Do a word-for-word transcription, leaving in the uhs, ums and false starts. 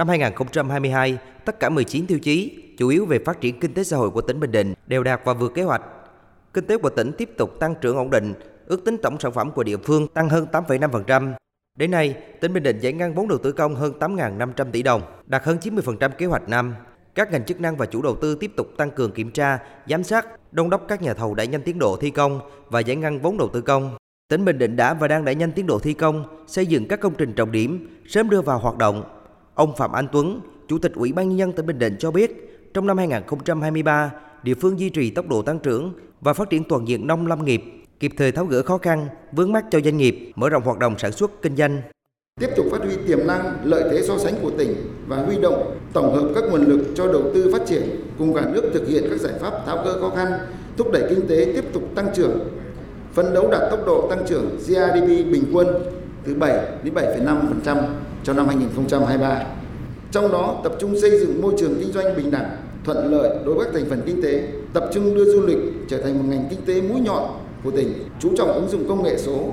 Năm hai nghìn không trăm hai mươi hai, tất cả mười chín tiêu chí, chủ yếu về phát triển kinh tế xã hội của tỉnh Bình Định đều đạt và vượt kế hoạch. Kinh tế của tỉnh tiếp tục tăng trưởng ổn định, ước tính tổng sản phẩm của địa phương tăng hơn tám phẩy năm phần trăm. Đến nay, tỉnh Bình Định giải ngân vốn đầu tư công hơn tám nghìn năm trăm tỷ đồng, đạt hơn chín mươi phần trăm kế hoạch năm. Các ngành chức năng và chủ đầu tư tiếp tục tăng cường kiểm tra, giám sát, đôn đốc các nhà thầu đẩy nhanh tiến độ thi công và giải ngân vốn đầu tư công. Tỉnh Bình Định đã và đang đẩy nhanh tiến độ thi công, xây dựng các công trình trọng điểm, sớm đưa vào hoạt động. Ông Phạm An Tuấn, Chủ tịch Ủy ban Nhân dân tỉnh Bình Định cho biết, trong năm hai nghìn không trăm hai mươi ba, địa phương duy trì tốc độ tăng trưởng và phát triển toàn diện nông lâm nghiệp, kịp thời tháo gỡ khó khăn, vướng mắc cho doanh nghiệp, mở rộng hoạt động sản xuất kinh doanh. Tiếp tục phát huy tiềm năng, lợi thế so sánh của tỉnh và huy động tổng hợp các nguồn lực cho đầu tư phát triển, cùng cả nước thực hiện các giải pháp tháo gỡ khó khăn, thúc đẩy kinh tế tiếp tục tăng trưởng, phấn đấu đạt tốc độ tăng trưởng giê đê pê bình quân từ bảy đến bảy phẩy năm phần trăm cho năm hai nghìn không trăm hai mươi ba. Trong đó tập trung xây dựng môi trường kinh doanh bình đẳng, thuận lợi đối với các thành phần kinh tế, tập trung đưa du lịch trở thành một ngành kinh tế mũi nhọn của tỉnh, chú trọng ứng dụng công nghệ số.